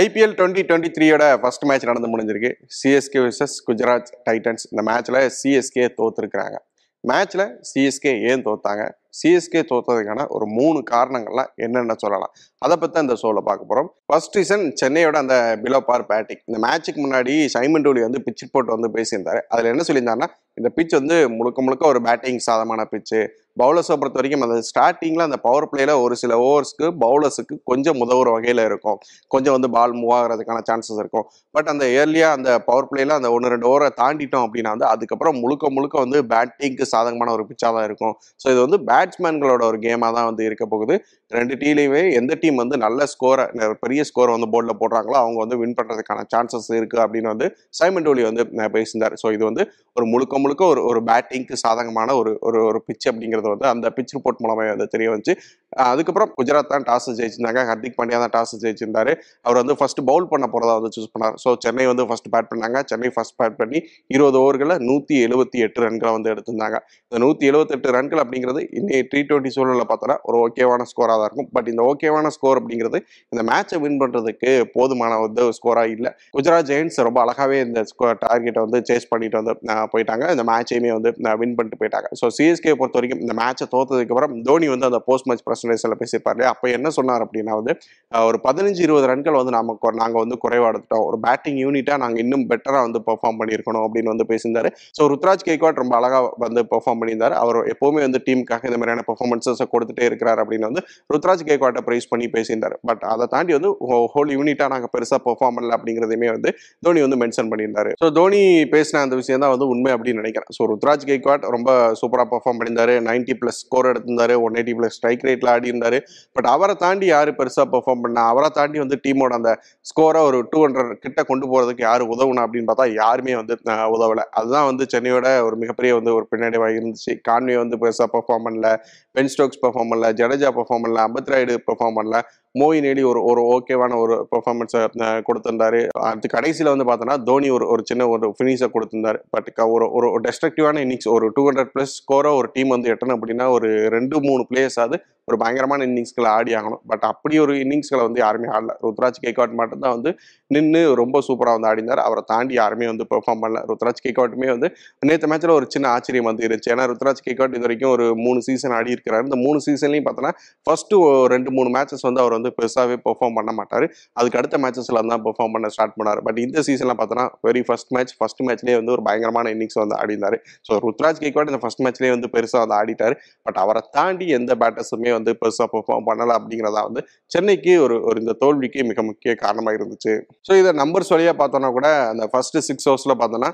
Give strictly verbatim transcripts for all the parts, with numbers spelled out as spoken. IPL twenty twenty த்ரீயோட first match நடந்து முடிஞ்சிருக்கு. CSK versus Gujarat Titans. இந்த மேட்ச்சில் சிஎஸ்கே தோற்றுருக்குறாங்க. மேட்ச்சில் சிஎஸ்கே ஏன் தோற்றாங்க, சிஎஸ்கே தோற்றதுக்கான ஒரு மூணு காரணங்கள்லாம் என்னென்ன சொல்லலாம், அதை பற்றி இந்த ஷோவில் பார்க்க போகிறோம். ஃபர்ஸ்ட் ரீசன் சென்னையோட அந்த பிலோ பார் பேட்டிங். இந்த மேட்ச்சுக்கு முன்னாடி சைமன் டூல் வந்து பிட்ச் போட்டு வந்து பேசியிருந்தார். அதில் என்ன சொல்லியிருந்தாருன்னா, இந்த பிட்ச் வந்து முழுக்க முழுக்க ஒரு பேட்டிங் சாதமான பிட்ச்சு. பவுலர்ஸை பொறுத்த வரைக்கும் அந்த ஸ்டார்டிங்கில் அந்த பவர் பிளேயில் ஒரு சில ஓவர்ஸ்க்கு பவுலர்ஸுக்கு கொஞ்சம் உதவுற வகையில் இருக்கும், கொஞ்சம் வந்து பால் மூவ் ஆகிறதுக்கான சான்சஸ் இருக்கும். பட் அந்த ஏர்லியாக அந்த பவர் பிளேயில் அந்த ஒன்று ரெண்டு ஓவரை தாண்டிட்டோம் அப்படின்னா வந்து அதுக்கப்புறம் முழுக்க முழுக்க வந்து பேட்டிங்க்கு சாதகமான ஒரு பிட்சாக தான் இருக்கும். ஸோ இது வந்து பேட்ஸ்மேன்களோட ஒரு கேமாக தான் வந்து இருக்க போகுது. ரெண்டு டீம்லேயுமே எந்த டீம் வந்து நல்ல ஸ்கோரை, பெரிய ஸ்கோரை வந்து போர்டில் போடுறாங்களோ அவங்க வந்து வின் பண்ணுறதுக்கான சான்சஸ் இருக்குது அப்படின்னு வந்து சைமன் டூல் வந்து பேசியிருந்தார். ஸோ இது வந்து ஒரு முழுக்க முழுக்க ஒரு ஒரு பேட்டிங்க்கு சாதகமான ஒரு ஒரு பிட்ச் அப்படிங்கிறது வந்து அந்த பிட்ச் ரிப்போர்ட் மூலமாக வந்து தெரிய வந்துச்சு. அதுக்கப்புறம் குஜராத் தான் டாஸ் ஜெயிச்சிருந்தாங்க. ஹர்திக் பாண்டியா தான் டாஸ் ஜெயிச்சிருந்தாரு. அவர் வந்து ஃபர்ஸ்ட் பவுல் பண்ண போகிறதா வந்து சூஸ் பண்ணார். ஸோ சென்னை வந்து ஃபர்ஸ்ட் பேட் பண்ணாங்க. சென்னை ஃபர்ஸ்ட் பேட் பண்ணி இருபது ஓவர்களில் நூற்றி எழுபத்தி எட்டு ரன்களை வந்து எடுத்திருந்தாங்க. இந்த நூற்றி எழுபத்தெட்டு ரன்கள் அப்படிங்கிறது இன்னைக்கு டி டுவெண்ட்டி சூழலில் பார்த்தோன்னா ஒரு ஓகேவான ஸ்கோராக தான் இருக்கும். பட் இந்த ஓகேவான ஸ்கோர் அப்படிங்கிறது இந்த மேட்சை வின் பண்ணுறதுக்கு போதுமான வந்து ஸ்கோராக இல்லை. குஜராத் ஜெயின்ஸ் ரொம்ப அழகாகவே இந்த டார்கெட்டை வந்து சேஸ் பண்ணிட்டு வந்து போயிட்டாங்க. இந்த மேட்சையுமே வந்து வின் பண்ணிட்டு போயிட்டாங்க. ஸோ சிஎஸ்கே பொறுத்த வரைக்கும் இந்த மேட்சை தோற்றதுக்கு அப்புறம் தோனி வந்து அந்த போஸ்ட் மேட்ச் பிரசன்டேஷனில் பேசியிருப்பாரு. அப்போ என்ன சொன்னார் அப்படின்னா வந்து ஒரு பதினஞ்சு இருபது ரன்கள் வந்து நமக்கு நாங்கள் வந்து குறைவாடுத்துட்டோம், ஒரு பேட்டிங் யூனிட்டாக நாங்கள் இன்னும் பெட்டராக வந்து பெர்ஃபார்ம் பண்ணியிருக்கணும் அப்படின்னு வந்து பேசியிருந்தாரு. ஸோ ருத்ராஜ் கைக்வாட் ரொம்ப அழகாக வந்து பெர்ஃபார்ம் பண்ணியிருந்தார். அவர் எப்போவுமே வந்து டீமுக்காக இந்த மாதிரியான பெர்ஃபார்மன்ஸஸை கொடுத்துட்டே இருக்கிறார் அப்படின்னு வந்து ருத்ராஜ் கைக்வாட்டை ப்ரைஸ் பண்ணி பேசியிருந்தார். பட் அதை தாண்டி வந்து ஹோல் யூனிட்டாக நாங்கள் பெருசாக பெர்ஃபார்ம் பண்ணல அப்படிங்கிறதையுமே வந்து தோனி வந்து மென்ஷன் பண்ணியிருந்தாரு. ஸோ தோனி பேசின அந்த விஷயம் தான் வந்து உண்மை அப்படின்னு நினைக்கிறேன். ஸோ ருத்ராஜ் கைக்வாட் ரொம்ப சூப்பராக பெர்ஃபார்ம் பண்ணியிருந்தாரு. நைன்டி பிளஸ் ஸ்கோர் எடுத்திருந்தாரு, ஒன் எயிட்டி பிளஸ் ஸ்ட்ரைக் ரேட்ல ஆடி இருந்தாரு. பட் அவரை தாண்டி யாரு பெருசா பெர்ஃபார்ம் பண்ணா, அவரை தாண்டி வந்து டீமோட அந்த ஸ்கோரை ஒரு டூ ஹண்ட்ரட் கிட்ட கொண்டு போறதுக்கு யாரு உதவுனா அப்படின்னு பார்த்தா யாருமே வந்து உதவலை. அதுதான் வந்து சென்னையோட ஒரு மிகப்பெரிய வந்து ஒரு பின்னடைவாக இருந்துச்சு. கான்வே வந்து பெருசா பெர்ஃபார்ம் பண்ணல, பென் ஸ்டோக்ஸ் பெர்ஃபார்ம் பண்ணல, ஜடேஜா பெர்ஃபார்ம் பண்ணல, அம்பத் ராய்டு பெர்ஃபார்ம் பண்ணல, மோயின் அலி ஒரு ஒரு ஓகேவான ஒரு பெர்ஃபார்மன்ஸை கொடுத்திருந்தாரு. அடுத்து கடைசியில் வந்து பார்த்தோன்னா தோனி ஒரு ஒரு சின்ன ஒரு ஃபினிஷை கொடுத்திருந்தாரு. பட் ஒரு ஒரு டெஸ்ட்ரக்டிவான இன்னிங்ஸ், ஒரு டூ ஹண்ட்ரட் பிளஸ் ஸ்கோரை ஒரு டீம் வந்து எட்டணும் அப்படின்னா ஒரு ரெண்டு மூணு பிளேயர்ஸ் ஆகுது ஒரு பயங்கரமான இன்னிங்ஸ்களை ஆடி ஆகணும். பட் அப்படி ஒரு இன்னிங்ஸ்களை வந்து யாருமே ஆடல. ருத்ராஜ் கைக்வாட் மட்டும் தான் வந்து நின்று ரொம்ப சூப்பராக வந்து ஆடினார். அவரை தாண்டி யாருமே வந்து பெர்ஃபார்ம் பண்ணல. ருத்ராஜ் கைக்வாட்டுமே வந்து நேற்று மேட்சில் ஒரு சின்ன ஆச்சரியம் வந்து இருந்துச்சு. ஏன்னா ருத்ராஜ் கைக்வாட் இது வரைக்கும் ஒரு மூணு சீசன் ஆடி இருக்கிறாரு. இந்த மூணு சீசன்லையும் பார்த்தோன்னா ஃபர்ஸ்ட்டு ரெண்டு மூணு மேட்சஸ் வந்து அவர் வந்து பெருசாகவே பெர்ஃபார்ம் பண்ண மாட்டார். அதுக்கு அடுத்த மேட்சஸ்ல தான் பெர்ஃபார்ம் பண்ண ஸ்டார்ட் பண்ணார். பட் இந்த சீசன்லாம் பார்த்தோன்னா வெரி ஃபர்ஸ்ட் மேட்ச் ஃபர்ஸ்ட் மேட்ச்லேயே வந்து ஒரு பயங்கரமான இன்னிங்ஸ் வந்து ஆடினார். ஸோ ருத்ராஜ் கைக்வாட் இந்த ஃபர்ஸ்ட் மேட்ச்லேயே வந்து பெருசாக வந்து ஆடிட்டார். பட் அவரை தாண்டி எந்த பேட்டர்ஸுமே வந்து பெருசாக பெர்ஃபார்ம் பண்ணலை அப்படிங்கிறதா வந்து சென்னைக்கு ஒரு ஒரு இந்த தோல்விக்கு மிக முக்கிய காரணமாக இருந்துச்சு. ஸோ இதை நம்பர்ஸ் வழியாக பார்த்தோன்னா கூட அந்த ஃபர்ஸ்ட் சிக்ஸ் ஓவர்ஸில் பார்த்தோன்னா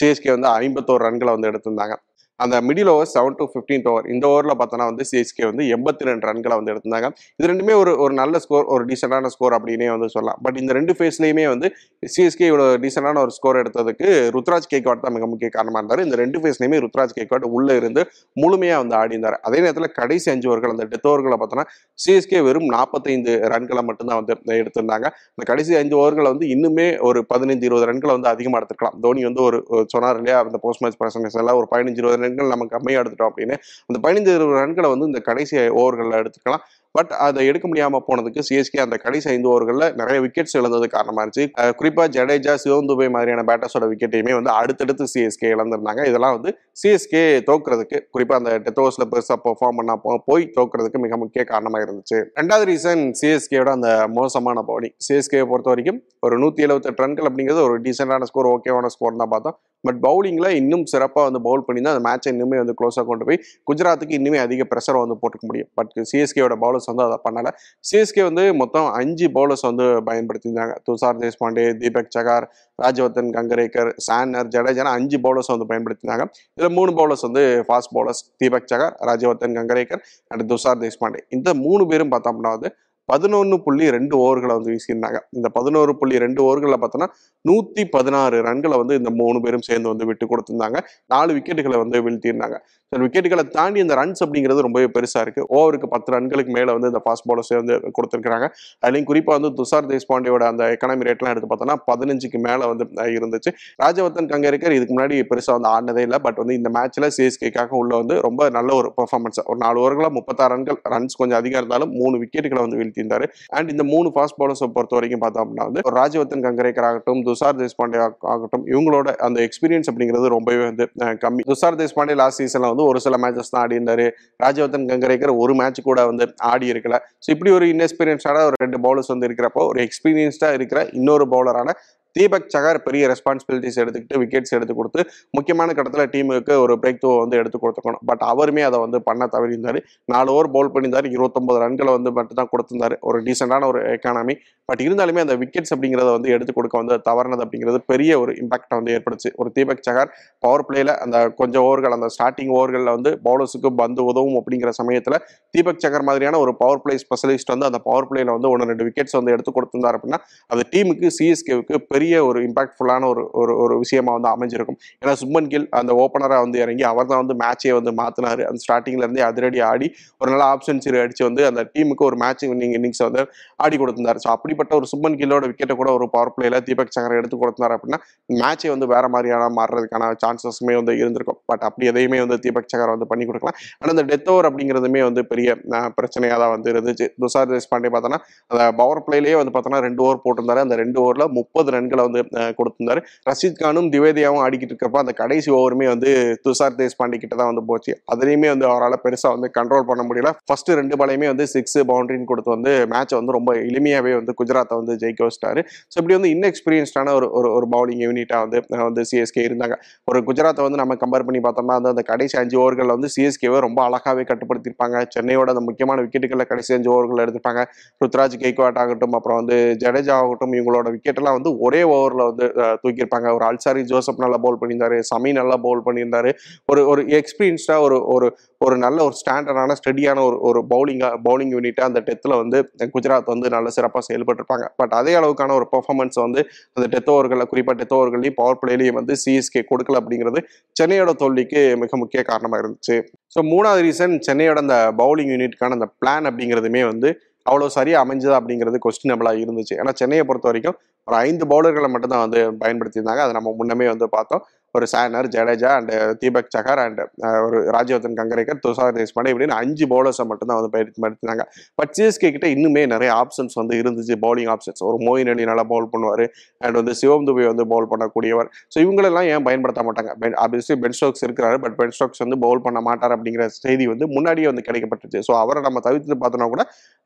சிஎஸ்கே வந்து ஐம்பத்தோரு ரன்களை வந்து எடுத்திருந்தாங்க. அந்த middle over seven to fifteenth over இந்த ஓவரில் பார்த்தோன்னா வந்து சிஎஸ்கே வந்து எண்பத்தி ரெண்டு ரன்களை வந்து எடுத்திருந்தாங்க. இது ரெண்டுமே ஒரு ஒரு நல்ல ஸ்கோர், ஒரு டீசெண்டான ஸ்கோர் அப்படின்னே வந்து சொல்லலாம். பட் இந்த ரெண்டு ஃபேஸ்லேயுமே வந்து சிஎஸ்கே இவ்வளோ டீசெண்டான ஒரு ஸ்கோர் எடுத்ததுக்கு ருத்ராஜ் கைக்வாட் தான் மிக முக்கிய காரணமாக இருந்தார். இந்த ரெண்டு ஃபேஸ்லேயுமே ருத்ராஜ் கைக்வாட் உள்ளே இருந்து முழுமையாக வந்து ஆடி இருந்தார். அதே நேரத்தில் கடைசி அஞ்சு ஓவர்கள் அந்த டெத் ஓவர்களை பார்த்தோன்னா சிஎஸ்கே வெறும் நாற்பத்தைந்து ரன்களை மட்டும்தான் வந்து எடுத்திருந்தாங்க. அந்த கடைசி அஞ்சு ஓவர்களை வந்து இன்னுமே ஒரு பதினைந்து இருபது ரன்களை வந்து அதிகமாக எடுத்துக்கலாம். தோனி வந்து ஒரு சொன்னார் இல்லையா, அந்த போஸ்ட் மேட்ச் பர்சன்டேஜ் எல்லாம் ஒரு பதினஞ்சு இருபது ரன்கள் நம்ம கம்மியாக எடுத்துட்டோம் அப்படின்னு. அந்த பதினைந்து இருபது ரன்களை வந்து இந்த கடைசி ஓவர்களில் எடுத்துக்கலாம். பட் அதை எடுக்க முடியாமல் போனதுக்கு சிஎஸ்கே அந்த கடைசி ஐந்து ஓவர்களில் நிறைய விக்கெட்ஸ் இழந்தது காரணமாக இருந்துச்சு. குறிப்பாக ஜடேஜா, சிவந்துபாய் மாதிரியான பேட்டர்ஸோட விக்கெட்டையுமே வந்து அடுத்தடுத்து சிஎஸ்கே இழந்திருந்தாங்க. இதெல்லாம் வந்து சிஎஸ்கே தோக்குறதுக்கு, குறிப்பாக அந்த டெத் ஓவர்ஸில் பெருசாக பெர்ஃபார்ம் பண்ண போய் தோக்குறதுக்கு மிக முக்கிய காரணமாக இருந்துச்சு. ரெண்டாவது ரீசன் சிஎஸ்கேயோட அந்த மோசமான பவுலிங். சிஎஸ்கேயை பொறுத்த வரைக்கும் ஒரு நூற்றி எழுபத்தெட்டு ரன்கள் அப்படிங்கிறது ஒரு டீசெண்டான ஸ்கோர், ஓகேவான ஸ்கோர் தான் பார்த்தோம். பட் பவுலிங்கில் இன்னும் சிறப்பாக வந்து பவுல் பண்ணி தான் அந்த மேட்சை இன்னுமே வந்து க்ளோஸாக கொண்டு போய் குஜராத்துக்கு இன்னுமே அதிக ப்ரெஷரை வந்து போட்டுக்க முடியும். பட் சிஎஸ்கேயோட பவுலர்ஸ் வந்து அதை பண்ணலை. சிஎஸ்கே வந்து மொத்தம் அஞ்சு பவுலர்ஸ் வந்து பயன்படுத்தியிருந்தாங்க. துஷார் தேஷ்பாண்டே, தீபக் சஹார், ராஜவர்தன் ஹங்கரேக்கர், சான்னர், ஜடேஜான அஞ்சு பவுலர்ஸ் வந்து பயன்படுத்தினாங்க. இதில் மூணு பவுலர்ஸ் வந்து fast bowlers, Deepak Chahar, Rajvardhan Hangargekar and Tushar Deshpande. இந்த மூணு பேரும் பார்த்தோம்னா வந்து பதினொன்று புள்ளி ரெண்டு ஓவர்களை வந்து வீசியிருந்தாங்க. இந்த பதினோரு புள்ளி ரெண்டு ஓவர்களில் பார்த்தோன்னா நூற்றி பதினாறு ரன்களை வந்து இந்த மூணு பேரும் சேர்ந்து வந்து விட்டு கொடுத்துருந்தாங்க. நாலு விக்கெட்டுகளை வந்து வீழ்த்தியிருந்தாங்க. ஸோ விக்கெட்டுகளை தாண்டி இந்த ரன்ஸ் அப்படிங்கிறது ரொம்பவே பெருசாக இருக்குது. ஓவருக்கு பத்து ரன்களுக்கு மேலே வந்து இந்த ஃபாஸ்ட் பாலர்ஸ் வந்து கொடுத்துருக்காங்க. அதுலேயும் குறிப்பாக வந்து துஷார் தேஷ்பாண்டேயோட அந்த எக்கனாமி ரேட்லாம் எடுத்து பார்த்தோன்னா பதினஞ்சுக்கு மேலே வந்து இருந்துச்சு. ராஜவர்தன் ஹங்கேகர் இதுக்கு முன்னாடி பெருசாக வந்து ஆடினதே இல்லை. பட் வந்து இந்த மேட்ச்சில் சிஎஸ்கேக்காக உள்ள வந்து ரொம்ப நல்ல ஒரு பெர்ஃபார்மன்ஸாக ஒரு நாலு ஓவர்களாக முப்பத்தாறு ரன்கள் ரன்ஸ் கொஞ்சம் அதிகம் இருந்தாலும் மூணு விக்கெட்டுகளை வந்து வீழ்த்தியிருந்தார். அண்ட் இந்த மூணு ஃபாஸ்ட் பாலர்ஸை பொறுத்த வரைக்கும் பார்த்தோம் அப்படின்னா வந்து ராஜவர்தன் ஹங்கேகர் ஆகட்டும் துஷார் தேஷ்பாண்டே ஆகட்டும் இவங்களோட அந்த எக்ஸ்பீரியன்ஸ் அப்படிங்கிறது ரொம்பவே வந்து கம்மி. துஷார் தேஷ்பாண்டே லாஸ்ட் சீசனில் வந்து ஒரு சில மேட்சஸ் தான் ஆடி இருந்தார். ராஜவர்தன் ஹங்கேகர் ஒரு மேட்ச் கூட வந்து ஆடி இருக்கல. ஸோ இப்படி ஒரு இன்எக்ஸ்பீரியன்ஸான ஒரு ரெண்டு பவுலர்ஸ் வந்து இருக்கிறப்போ ஒரு எக்ஸ்பீரியன்ஸ்டாக இருக்கிற இன்னொரு பவுலரான தீபக் சஹர் பெரிய ரெஸ்பான்சிபிலிட்டிஸ் எடுத்துக்கிட்டு விக்கெட்ஸ் எடுத்து கொடுத்து முக்கியமான கட்டத்தில் டீமுக்கு ஒரு பிரேக் த்ரூ வந்து எடுத்து கொடுத்துக்கணும். பட் அவருமே அதை வந்து பண்ண தவறியிருந்தார். நாலு ஓவர் பவுல் பண்ணியிருந்தார். இருபத்தொம்பது ரன்களை வந்து மட்டும் தான் கொடுத்துருந்தார். ஒரு டீசெண்டான ஒரு எக்கானமி. பட் இருந்தாலுமே அந்த விக்கெட்ஸ் அப்படிங்கிறத வந்து எடுத்து கொடுக்க வந்து தவறினது அப்படிங்கிறது பெரிய ஒரு இம்பாக்டை வந்து ஏற்படுச்சு. ஒரு தீபக் சஹர் பவர் பிளேயில் அந்த கொஞ்சம் ஓவர்கள் அந்த ஸ்டார்டிங் ஓவர்களில் வந்து பவுலர்ஸுக்கு பந்து உதவும் அப்படிங்கிற சமயத்தில் தீபக் சஹர் மாதிரியான ஒரு பவர் பிளே ஸ்பெஷலிஸ்ட் வந்து அந்த பவர் பிளேயில் வந்து ஒன்று ரெண்டு விக்கெட்ஸ் வந்து எடுத்து கொடுத்துருந்தார் அப்படின்னா அந்த டீமுக்கு சிஎஸ்கேவுக்கு பெரிய ஒரு இம்பாக்ட்ஃபுல்லான ஒரு ஒரு விஷயமா வந்து அமைஞ்சிருக்கும். ஏன்னா சுப்மன் கில் அந்த ஓப்பனராக வந்து இறங்கி அவர் தான் வந்து மேட்சே வந்து மாற்றினார். அந்த ஸ்டார்டிங்லேருந்தே அதிரடி ஆடி ஒரு நல்ல ஆஃப் சென்ச்சுரி அடித்து வந்து அந்த டீமுக்கு ஒரு மேட்ச் இன்னிங் இன்னிங்ஸ் வந்து ஆடி கொடுத்திருந்தார். ஸோ அப்படிப்பட்ட ஒரு சுப்மன் கில்லோட விக்கெட்டை கூட ஒரு பவர் பிளேயில் தீபக் சஹர் எடுத்து கொடுத்தார் அப்படின்னா மேட்சே வந்து வேற மாதிரியான மாறுறதுக்கான சான்சஸுமே வந்து இருந்திருக்கும். பட் அப்படி எதையுமே வந்து தீபக் சஹர் வந்து பண்ணி கொடுக்கலாம். ஆனால் அந்த டெத் ஓவர் அப்படிங்கிறதுமே வந்து பெரிய பிரச்சனையாக தான் வந்து இருந்துச்சு. துஷார் தேஷ்பாண்டே பார்த்தோன்னா அந்த பவர் பிளேலேயே வந்து பார்த்தோன்னா ரெண்டு ஓவர் போட்டிருந்தாரு. அந்த ரெண்டு ஓவரில் முப்பது ரன்கள் வந்து கொடுத்திருந்தாரு. ரஷீத் கானும் திவேதியாவும் ஆடிக்கிட்டு இருக்கப்ப அந்த கடைசி ஓவருமே வந்து துஷார் தேஷ்பாண்டே கிட்ட தான் வந்து போச்சு. அதுலேயுமே வந்து அவரால் பெருசா வந்து கண்ட்ரோல் பண்ண முடியல. ஃபர்ஸ்ட் ரெண்டு பாலையுமே வந்து சிக்ஸ் பவுண்டரின்னு கொடுத்து வந்து மேட்சை வந்து ரொம்ப எளிமையாவே வந்து குஜராத்தை வந்து ஜெயிக்க வச்சிட்டாரு. ஸோ இப்படி வந்து இன்எக்ஸ்பீரியன்ஸ்டான ஒரு ஒரு பவுலிங் யூனிட்டா வந்து வந்து சிஎஸ்கே இருந்தாங்க. ஒரு குஜராத்தை வந்து நம்ம கம்பேர் பண்ணி பார்த்தோம்னா அந்த கடைசி அஞ்சு ஓவர்கள் வந்து சிஎஸ்கேவை ரொம்ப அழகாவே கட்டுப்படுத்திருப்பாங்க. சென்னையோட அந்த முக்கியமான விக்கெட்டுகளில் கடைசி அஞ்சு ஓவர்கள் எடுத்திருப்பாங்க. ருத்துராஜ் கெய்க்வாட் ஆகட்டும் அப்புறம் வந்து ஜடேஜா ஆகட்டும் இவங்களோட விக்கெட்டெல்லாம் வந்து ஒரே ஓவரில் வந்து தூக்கியிருப்பாங்க. ஒரு அல்சாரி ஜோசப் நல்லா பவுல் பண்ணியிருந்தாரு. சமி நல்லா பவுல் பண்ணியிருந்தாரு. ஒரு ஒரு எக்ஸ்பீரியன்ஸ்டா ஒரு ஒரு ஒரு நல்ல ஒரு ஸ்டாண்டர்டான ஸ்டடியான ஒரு ஒரு பவுலிங்காக பவுலிங் யூனிட்டாக அந்த டெத்தில் வந்து குஜராத் வந்து நல்ல சிறப்பாக செயல்பட்டுருப்பாங்க. பட் அதே அளவுக்கான ஒரு பெர்ஃபார்மன்ஸ் வந்து அந்த டெத் ஓவர்களில் குறிப்பாக டெத் ஓவர்களையும் பவர் பிளேலையும் வந்து சிஎஸ்கே கொடுக்கல அப்படிங்கிறது சென்னையோட தோல்விக்கு மிக முக்கிய காரணமாக இருந்துச்சு. ஸோ மூணாவது ரீசன் சென்னையோட அந்த பவுலிங் யூனிட்டுக்கான அந்த பிளான் அப்படிங்கிறதுமே வந்து அவ்வளோ சரியாக அமைஞ்சதா அப்படிங்கிறது கொஸ்டினபிளாக இருந்துச்சு. ஏன்னா சென்னையை பொறுத்த வரைக்கும் ஒரு ஐந்து பவுலர்களை மட்டும்தான் வந்து பயன்படுத்தியிருந்தாங்க. அதை நம்ம முன்னமே வந்து பார்த்தோம். ஒரு Santner Jadeja and Deepak Chahar and ஒரு ராஜ்வர்தன் ஹங்கேகர் துஷார் தேஷ்பாண்டே இப்படின்னு அஞ்சு பவுலர்ஸை மட்டும்தான் வந்து பயன்படுத்தினாங்க. பட் சிஎஸ்கே கிட்ட இன்னுமே நிறைய ஆப்ஷன்ஸ் வந்து இருந்துச்சு. பவுலிங் ஆப்ஷன்ஸ் ஒரு மோயின் அலி நல்லா பவுல் பண்ணுவார். அண்ட் வந்து சிவந்துபாய் வந்து பவுல் பண்ணக்கூடியவர். ஸோ இவங்களெல்லாம் ஏன் பயன்படுத்த மாட்டாங்க? பென் ஆப்வியஸ்லி பென் ஸ்டோக்ஸ் இருக்கிறாரு. பட் பென் ஸ்டோக்ஸ் வந்து பவுல் பண்ண மாட்டார் அப்படிங்கிற செய்தி வந்து முன்னாடியே வந்து கிடைக்கப்பட்டுச்சு. ஸோ அவரை நம்ம தவிர்த்து பார்த்தோம்னா கூட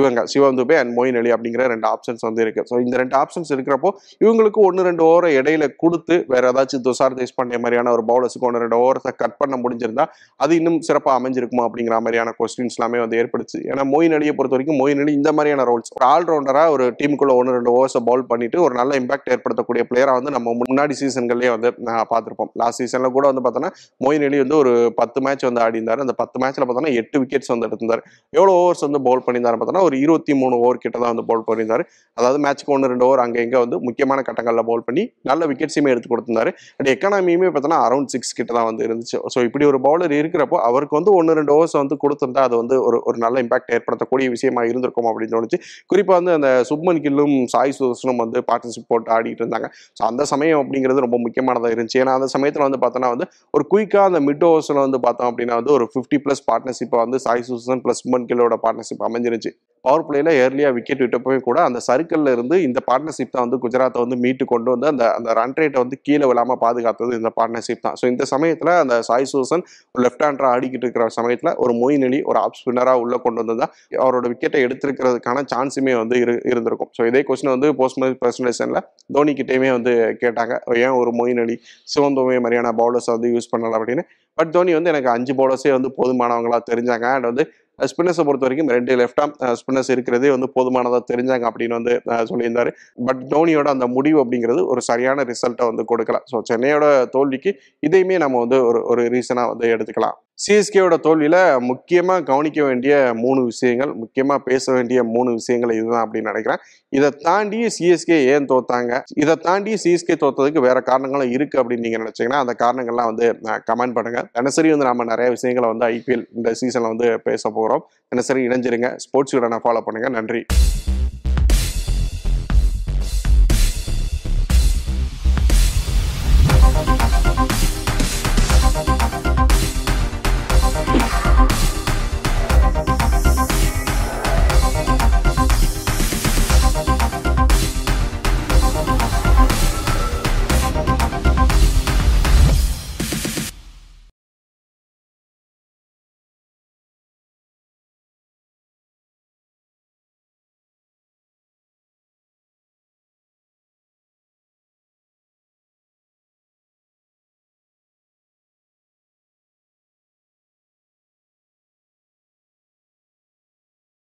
இவங்க சிவந்துபாய் அண்ட் மோயின் அலி அப்படிங்கிற ரெண்டு ஆப்ஷன்ஸ் வந்து இருக்குது. ஸோ இந்த ரெண்டு ஆப்ஷன்ஸ் இருக்கிறப்போ இவங்களுக்கு ஒன்று ரெண்டு ஓவரை இடையில கொடுத்து வேற ஏதாச்சும் துஷார் தேஷ்பாண்டே மாதிரியான ஒரு பவுலர்ஸுக்கு ஒன்று ரெண்டு ஓவரத்தை கட் பண்ண முடிஞ்சிருந்தா அது இன்னும் சிறப்பாக அமைஞ்சிருக்குமா அப்படிங்கிற மாதிரியான கொஸ்டின்ஸ் எல்லாமே வந்து ஏற்படுச்சு. ஏன்னா மோயின் அலியை பொறுத்த வரைக்கும் மோயின் அலி இந்த மாதிரியான ரோல்ஸ் ஒரு ஆல்ரவுண்டராக ஒரு டீமுக்குள்ள ஒன்று ரெண்டு ஓவர்ஸை பவுல் பண்ணிட்டு ஒரு நல்ல இம்பாக்ட் ஏற்படுத்தக்கூடிய பிளேயராக வந்து நம்ம முன்னாடி சீசன்களே வந்து பார்த்துருப்போம். லாஸ்ட் சீசன்ல கூட வந்து பார்த்தோன்னா மோயின் அலி வந்து ஒரு பத்து மேட்ச் வந்து ஆடி இருந்தார். அந்த பத்து மேட்ச்ல பார்த்தோன்னா எட்டு விக்கெட்ஸ் வந்து எடுத்திருந்தார். எவ்வளோ ஓவர்ஸ் வந்து பவுல் பண்ணியிருந்தாரு பார்த்தோன்னா ஒரு இருபத்தி மூணு ஓவர் கிட்ட தான் வந்து பவுல் பண்ணியிருந்தாரு. அதாவது மேட்ச்க்கு ஒன்று ரெண்டு ஓவர் அங்கே எங்கே வந்து முக்கியமான கட்டங்களில் பவுல் பண்ணி நல்ல விக்கெட்ஸுமே எடுத்து கொடுத்திருந்தாரு. அண்ட் எக்கானமி பார்த்தோன்னா அரௌண்ட் சிக்ஸ் கிட்ட தான் வந்து இருந்துச்சு. ஸோ இப்படி ஒரு பவுலர் இருக்கிறப்போ அவருக்கு வந்து ஒன்று ரெண்டு ஓவர்ஸ் வந்து கொடுத்திருந்தா அது வந்து ஒரு ஒரு நல்ல இம்பாக்ட் ஏற்படுத்தக்கூடிய விஷயமா இருந்திருக்கும் அப்படின்னு தோணுச்சு. குறிப்பாக வந்து அந்த சுப்மன் கில்லும் சாய் சுதர்சனும் வந்து பார்ட்னர்ஷிப் போட்டு ஆடிட்டு இருந்தாங்க. ஸோ அந்த சமயம் அப்படிங்கிறது ரொம்ப முக்கியமானதாக இருந்துச்சு. ஏன்னா அந்த சமயத்தில் வந்து பார்த்தோன்னா வந்து ஒரு குயிக்காக அந்த மிட் ஓவர்ஸில் வந்து பார்த்தோம் அப்படின்னா வந்து ஒரு ஃபிஃப்டி பிளஸ் பார்ட்னர்ஷிப்பை வந்து சாய் சுதர்சன் பிளஸ் சுப்மன் கில்லோட பார்ட்னர்ஷிப் அமைஞ்சிருச்சு. பவர் பிளேயில் ஏர்லியாக விக்கெட் விட்டப்பவே கூட அந்த சர்க்கிளில் இருந்து இந்த பார்ட்னர்ஷிப் தான் வந்து குஜராத்தை வந்து மீட்டு கொண்டு வந்து அந்த அந்த ரன் ரேட்டை வந்து கீழே விழாமல் பாதுகாத்தது இந்த பார்ட்னர்ஷிப் தான். ஸோ இந்த சமயத்தில் அந்த சாய் சுதர்சன் ஒரு லெஃப்ட் ஹேண்டராக ஆடிக்கிட்டு இருக்கிற சமயத்தில் ஒரு மொயின் அலி ஒரு ஆப் ஸ்பின்னராக உள்ளே கொண்டு வந்து தான் அவரோட விக்கெட்டை எடுத்துருக்கிறதுக்கான சான்ஸுமே வந்து இரு இருந்திருக்கும். ஸோ இதே கொஸ்டின் வந்து போஸ்ட் மேட்ச் பிரசன்டேஷனில் தோனிக்கிட்டேயுமே வந்து கேட்டாங்க, ஏன் ஒரு மொயின் அலி சிவந்துபாய் மாதிரியான பவுலர்ஸை வந்து யூஸ் பண்ணலாம் அப்படின்னு. பட் தோனி வந்து எனக்கு அஞ்சு பவுலர்ஸே வந்து போதுமானவங்களாக தெரிஞ்சாங்க. அண்ட் வந்து ஸ்பின்னர்ஸை பொறுத்த வரைக்கும் ரெண்டு லெஃப்ட் ஆம் ஸ்பின்னர்ஸ் இருக்கிறதே வந்து போதுமானதாக தெரிஞ்சாங்க அப்படின்னு வந்து சொல்லியிருந்தாரு. பட் தோனியோட அந்த முடிவு அப்படிங்கிறது ஒரு சரியான ரிசல்ட்டை வந்து கொடுக்கலாம். ஸோ சென்னையோட தோல்விக்கு இதையுமே நம்ம வந்து ஒரு ஒரு ரீசனாக வந்து எடுத்துக்கலாம். சிஎஸ்கேவோட தோல்வியில் முக்கியமாக கவனிக்க வேண்டிய மூணு விஷயங்கள், முக்கியமாக பேச வேண்டிய மூணு விஷயங்கள் இதுதான் அப்படின்னு நினைக்கிறேன். இதை தாண்டி சிஎஸ்கே ஏன் தோத்தாங்க, இதை தாண்டி சிஎஸ்கே தோத்ததுக்கு வேறு காரணங்களும் இருக்குது அப்படின்னு நீங்கள் நினச்சிங்கன்னா அந்த காரணங்கள்லாம் வந்து கமெண்ட் பண்ணுங்கள். தினசரி வந்து நம்ம நிறைய விஷயங்களை வந்து ஐபிஎல் இந்த சீசனில் வந்து பேச போகிறோம். தினசரி இணைஞ்சிருங்க. ஸ்போர்ட்ஸ் வீடனை ஃபாலோ பண்ணுங்கள். நன்றி.